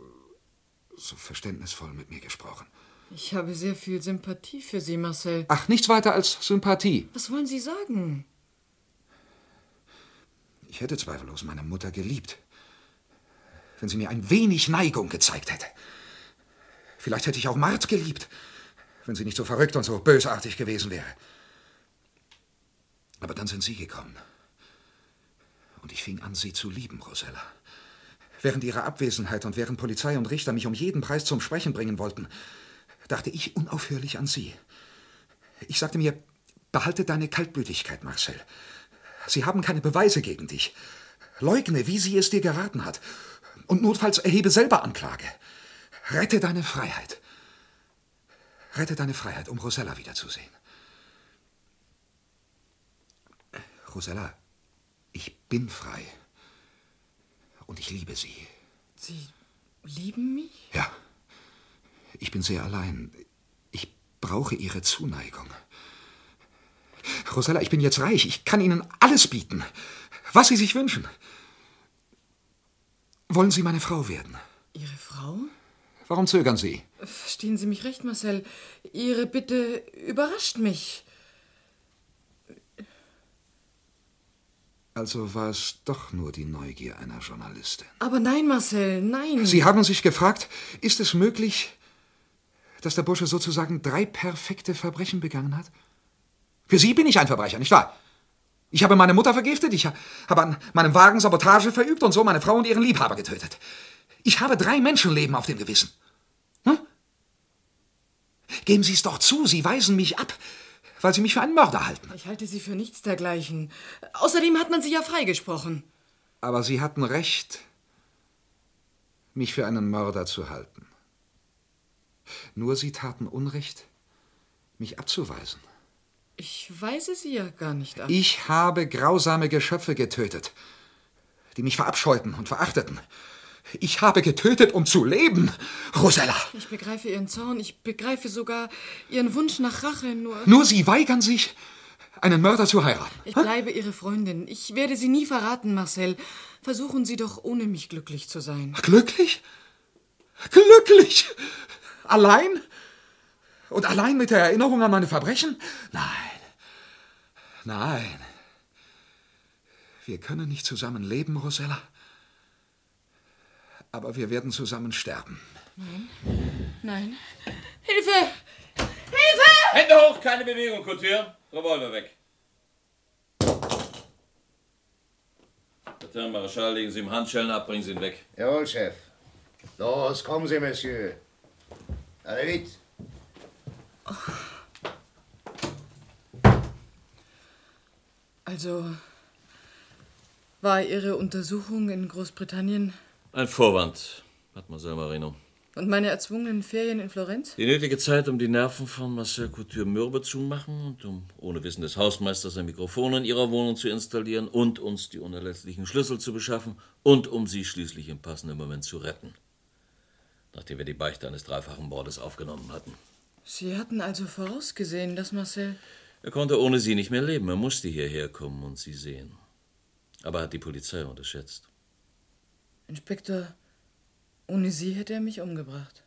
verständnisvoll mit mir gesprochen. Ich habe sehr viel Sympathie für Sie, Marcel. Ach, nichts weiter als Sympathie. Was wollen Sie sagen? Ich hätte zweifellos meine Mutter geliebt, wenn sie mir ein wenig Neigung gezeigt hätte. Vielleicht hätte ich auch Mart geliebt, wenn sie nicht so verrückt und so bösartig gewesen wäre. Aber dann sind Sie gekommen. Und ich fing an, Sie zu lieben, Rosella. Während Ihrer Abwesenheit und während Polizei und Richter mich um jeden Preis zum Sprechen bringen wollten, dachte ich unaufhörlich an Sie. Ich sagte mir, behalte deine Kaltblütigkeit, Marcel. Sie haben keine Beweise gegen dich. Leugne, wie sie es dir geraten hat. Und notfalls erhebe selber Anklage. Rette deine Freiheit. Rette deine Freiheit, um Rosella wiederzusehen. Rosella, ich bin frei. Und ich liebe Sie. Sie lieben mich? Ja. Ich bin sehr allein. Ich brauche Ihre Zuneigung. Rosella, ich bin jetzt reich. Ich kann Ihnen alles bieten, was Sie sich wünschen. Wollen Sie meine Frau werden? Ihre Frau? Warum zögern Sie? Verstehen Sie mich recht, Marcel. Ihre Bitte überrascht mich. Also war es doch nur die Neugier einer Journalistin. Aber nein, Marcel, nein. Sie haben sich gefragt, ist es möglich, dass der Bursche sozusagen 3 perfekte Verbrechen begangen hat? Für Sie bin ich ein Verbrecher, nicht wahr? Ich habe meine Mutter vergiftet, ich habe an meinem Wagen Sabotage verübt und so meine Frau und ihren Liebhaber getötet. Ich habe 3 Menschenleben auf dem Gewissen. Hm? Geben Sie es doch zu, Sie weisen mich ab, weil Sie mich für einen Mörder halten. Ich halte Sie für nichts dergleichen. Außerdem hat man Sie ja freigesprochen. Aber Sie hatten recht, mich für einen Mörder zu halten. Nur Sie taten Unrecht, mich abzuweisen. Ich weise Sie ja gar nicht ab. Ich habe grausame Geschöpfe getötet, die mich verabscheuten und verachteten. Ich habe getötet, um zu leben, Rosella. Ich begreife Ihren Zorn, ich begreife sogar Ihren Wunsch nach Rache, Nur Sie weigern sich, einen Mörder zu heiraten. Ich bleibe Ihre Freundin. Ich werde Sie nie verraten, Marcel. Versuchen Sie doch, ohne mich glücklich zu sein. Glücklich? Glücklich? Allein? Und allein mit der Erinnerung an meine Verbrechen? Nein. Wir können nicht zusammen leben, Rosella. Aber wir werden zusammen sterben. Nein. Hilfe! Hilfe! Hände hoch, keine Bewegung, Couture. Revolver weg. Herr Marschall, legen Sie ihm Handschellen ab, bringen Sie ihn weg. Jawohl, Chef. Los, kommen Sie, Monsieur. Allez vite. Also, war Ihre Untersuchung in Großbritannien... Ein Vorwand, Mademoiselle Marino. Und meine erzwungenen Ferien in Florenz? Die nötige Zeit, um die Nerven von Marcel Couture mürbe zu machen und um ohne Wissen des Hausmeisters ein Mikrofon in ihrer Wohnung zu installieren und uns die unerlässlichen Schlüssel zu beschaffen und um sie schließlich im passenden Moment zu retten. nachdem wir die Beichte eines dreifachen Mordes aufgenommen hatten. Sie hatten also vorausgesehen, dass Marcel... Er konnte ohne sie nicht mehr leben. Er musste hierher kommen und sie sehen. Aber hat die Polizei unterschätzt. Inspektor, ohne sie hätte er mich umgebracht.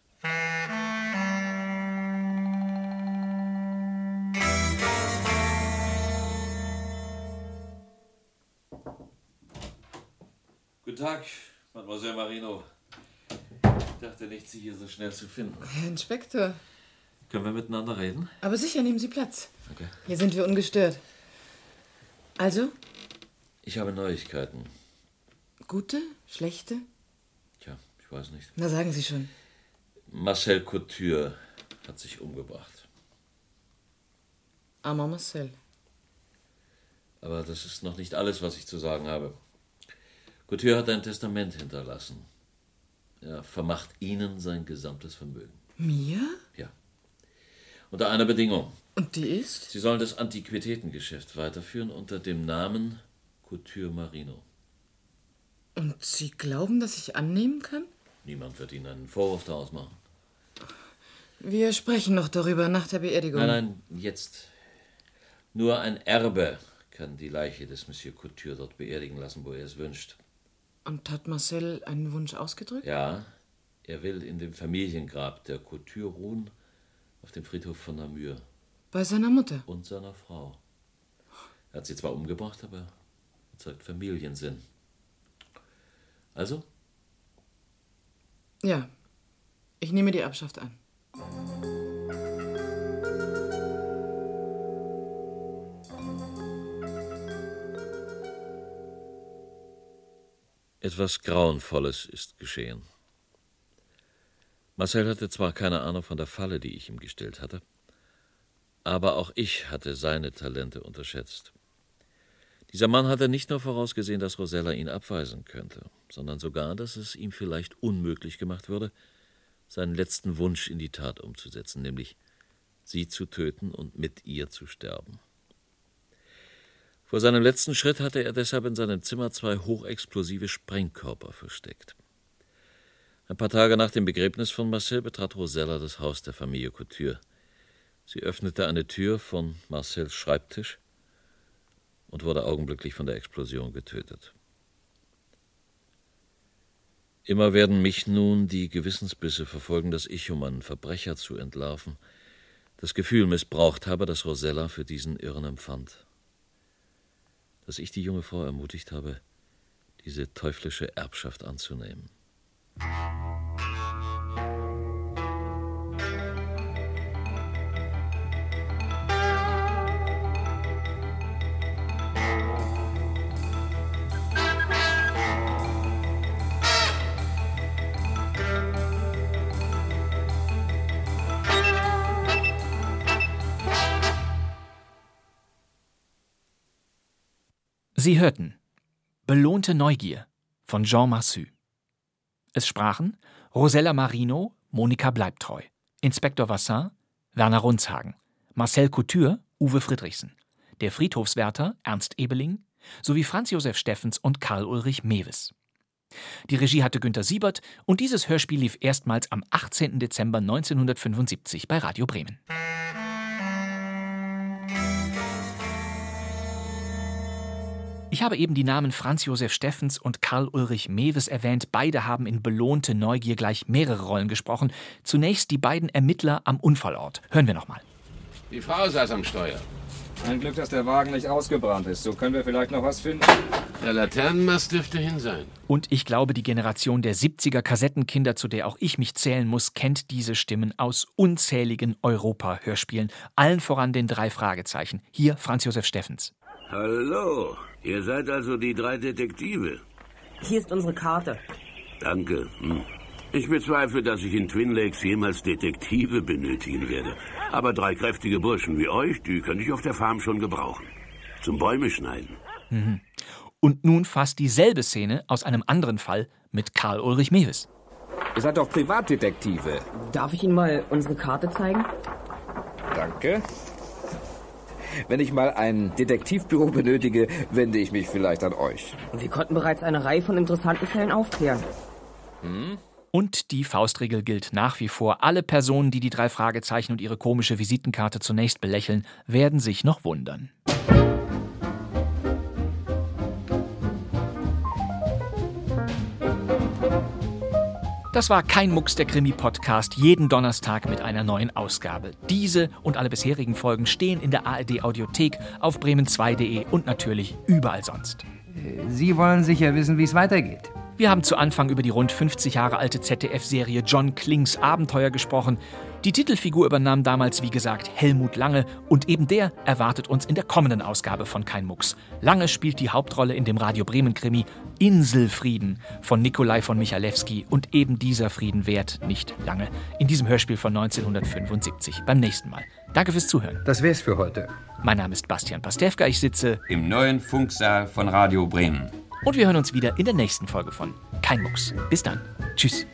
Guten Tag, Mademoiselle Marino. Ich dachte nicht, Sie hier so schnell zu finden. Herr Inspektor. Können wir miteinander reden? Aber sicher, nehmen Sie Platz. Okay. Hier sind wir ungestört. Also? Ich habe Neuigkeiten. Gute? Schlechte? Tja, ich weiß nicht. Na, sagen Sie schon. Marcel Couture hat sich umgebracht. Armer Marcel. Aber das ist noch nicht alles, was ich zu sagen habe. Couture hat ein Testament hinterlassen. Er vermacht Ihnen sein gesamtes Vermögen. Mir? Ja. Unter einer Bedingung. Und die ist? Sie sollen das Antiquitätengeschäft weiterführen unter dem Namen Couture Marino. Und Sie glauben, dass ich annehmen kann? Niemand wird Ihnen einen Vorwurf daraus machen. Wir sprechen noch darüber nach der Beerdigung. Nein, nein, jetzt. Nur ein Erbe kann die Leiche des Monsieur Couture dort beerdigen lassen, wo er es wünscht. Und hat Marcel einen Wunsch ausgedrückt? Ja, er will in dem Familiengrab der Couture ruhen, auf dem Friedhof von Namur. Bei seiner Mutter? Und seiner Frau. Er hat sie zwar umgebracht, aber zeigt Familiensinn. Also? Ja, ich nehme die Erbschaft an. Etwas Grauenvolles ist geschehen. Marcel hatte zwar keine Ahnung von der Falle, die ich ihm gestellt hatte, aber auch ich hatte seine Talente unterschätzt. Dieser Mann hatte nicht nur vorausgesehen, dass Rosella ihn abweisen könnte, sondern sogar, dass es ihm vielleicht unmöglich gemacht würde, seinen letzten Wunsch in die Tat umzusetzen, nämlich sie zu töten und mit ihr zu sterben. Vor seinem letzten Schritt hatte er deshalb in seinem Zimmer 2 hochexplosive Sprengkörper versteckt. Ein paar Tage nach dem Begräbnis von Marcel betrat Rosella das Haus der Familie Couture. Sie öffnete eine Tür von Marcels Schreibtisch und wurde augenblicklich von der Explosion getötet. Immer werden mich nun die Gewissensbisse verfolgen, dass ich, um einen Verbrecher zu entlarven, das Gefühl missbraucht habe, das Rosella für diesen Irren empfand. Dass ich die junge Frau ermutigt habe, diese teuflische Erbschaft anzunehmen. Sie hörten Belohnte Neugier von Jean Massu. Es sprachen Rosella Marino, Monika Bleibtreu, Inspektor Vassin, Werner Runzhagen, Marcel Couture, Uwe Friedrichsen, der Friedhofswärter Ernst Ebeling sowie Franz-Josef Steffens und Karl-Ulrich Mewes. Die Regie hatte Günter Siebert und dieses Hörspiel lief erstmals am 18. Dezember 1975 bei Radio Bremen. Ich habe eben die Namen Franz-Josef Steffens und Karl-Ulrich Mewes erwähnt. Beide haben in Belohnte Neugier gleich mehrere Rollen gesprochen. Zunächst die beiden Ermittler am Unfallort. Hören wir nochmal. Die Frau saß am Steuer. Ein Glück, dass der Wagen nicht ausgebrannt ist. So können wir vielleicht noch was finden. Der Laternenmast dürfte hin sein. Und ich glaube, die Generation der 70er-Kassettenkinder, zu der auch ich mich zählen muss, kennt diese Stimmen aus unzähligen Europa-Hörspielen. Allen voran den 3 Fragezeichen. Hier Franz-Josef Steffens. Hallo, ihr seid also die 3 Detektive. Hier ist unsere Karte. Danke. Ich bezweifle, dass ich in Twin Lakes jemals Detektive benötigen werde. Aber 3 kräftige Burschen wie euch, die könnte ich auf der Farm schon gebrauchen. Zum Bäume schneiden. Mhm. Und nun fast dieselbe Szene aus einem anderen Fall mit Karl-Ulrich Mewes. Ihr seid doch Privatdetektive. Darf ich Ihnen mal unsere Karte zeigen? Danke. Wenn ich mal ein Detektivbüro benötige, wende ich mich vielleicht an euch. Und wir konnten bereits eine Reihe von interessanten Fällen aufklären. Und die Faustregel gilt nach wie vor. Alle Personen, die die drei Fragezeichen und ihre komische Visitenkarte zunächst belächeln, werden sich noch wundern. Das war kein Mucks, der Krimi-Podcast, jeden Donnerstag mit einer neuen Ausgabe. Diese und alle bisherigen Folgen stehen in der ARD-Audiothek, auf bremen2.de und natürlich überall sonst. Sie wollen sicher wissen, wie es weitergeht. Wir haben zu Anfang über die rund 50 Jahre alte ZDF-Serie John Klings Abenteuer gesprochen. Die Titelfigur übernahm damals, wie gesagt, Helmut Lange. Und eben der erwartet uns in der kommenden Ausgabe von Kein Mucks. Lange spielt die Hauptrolle in dem Radio Bremen-Krimi Inselfrieden von Nikolai von Michalewski. Und eben dieser Frieden währt nicht lange. In diesem Hörspiel von 1975. Beim nächsten Mal. Danke fürs Zuhören. Das wär's für heute. Mein Name ist Bastian Pastewka. Ich sitze im neuen Funksaal von Radio Bremen. Und wir hören uns wieder in der nächsten Folge von Kein Mucks. Bis dann. Tschüss.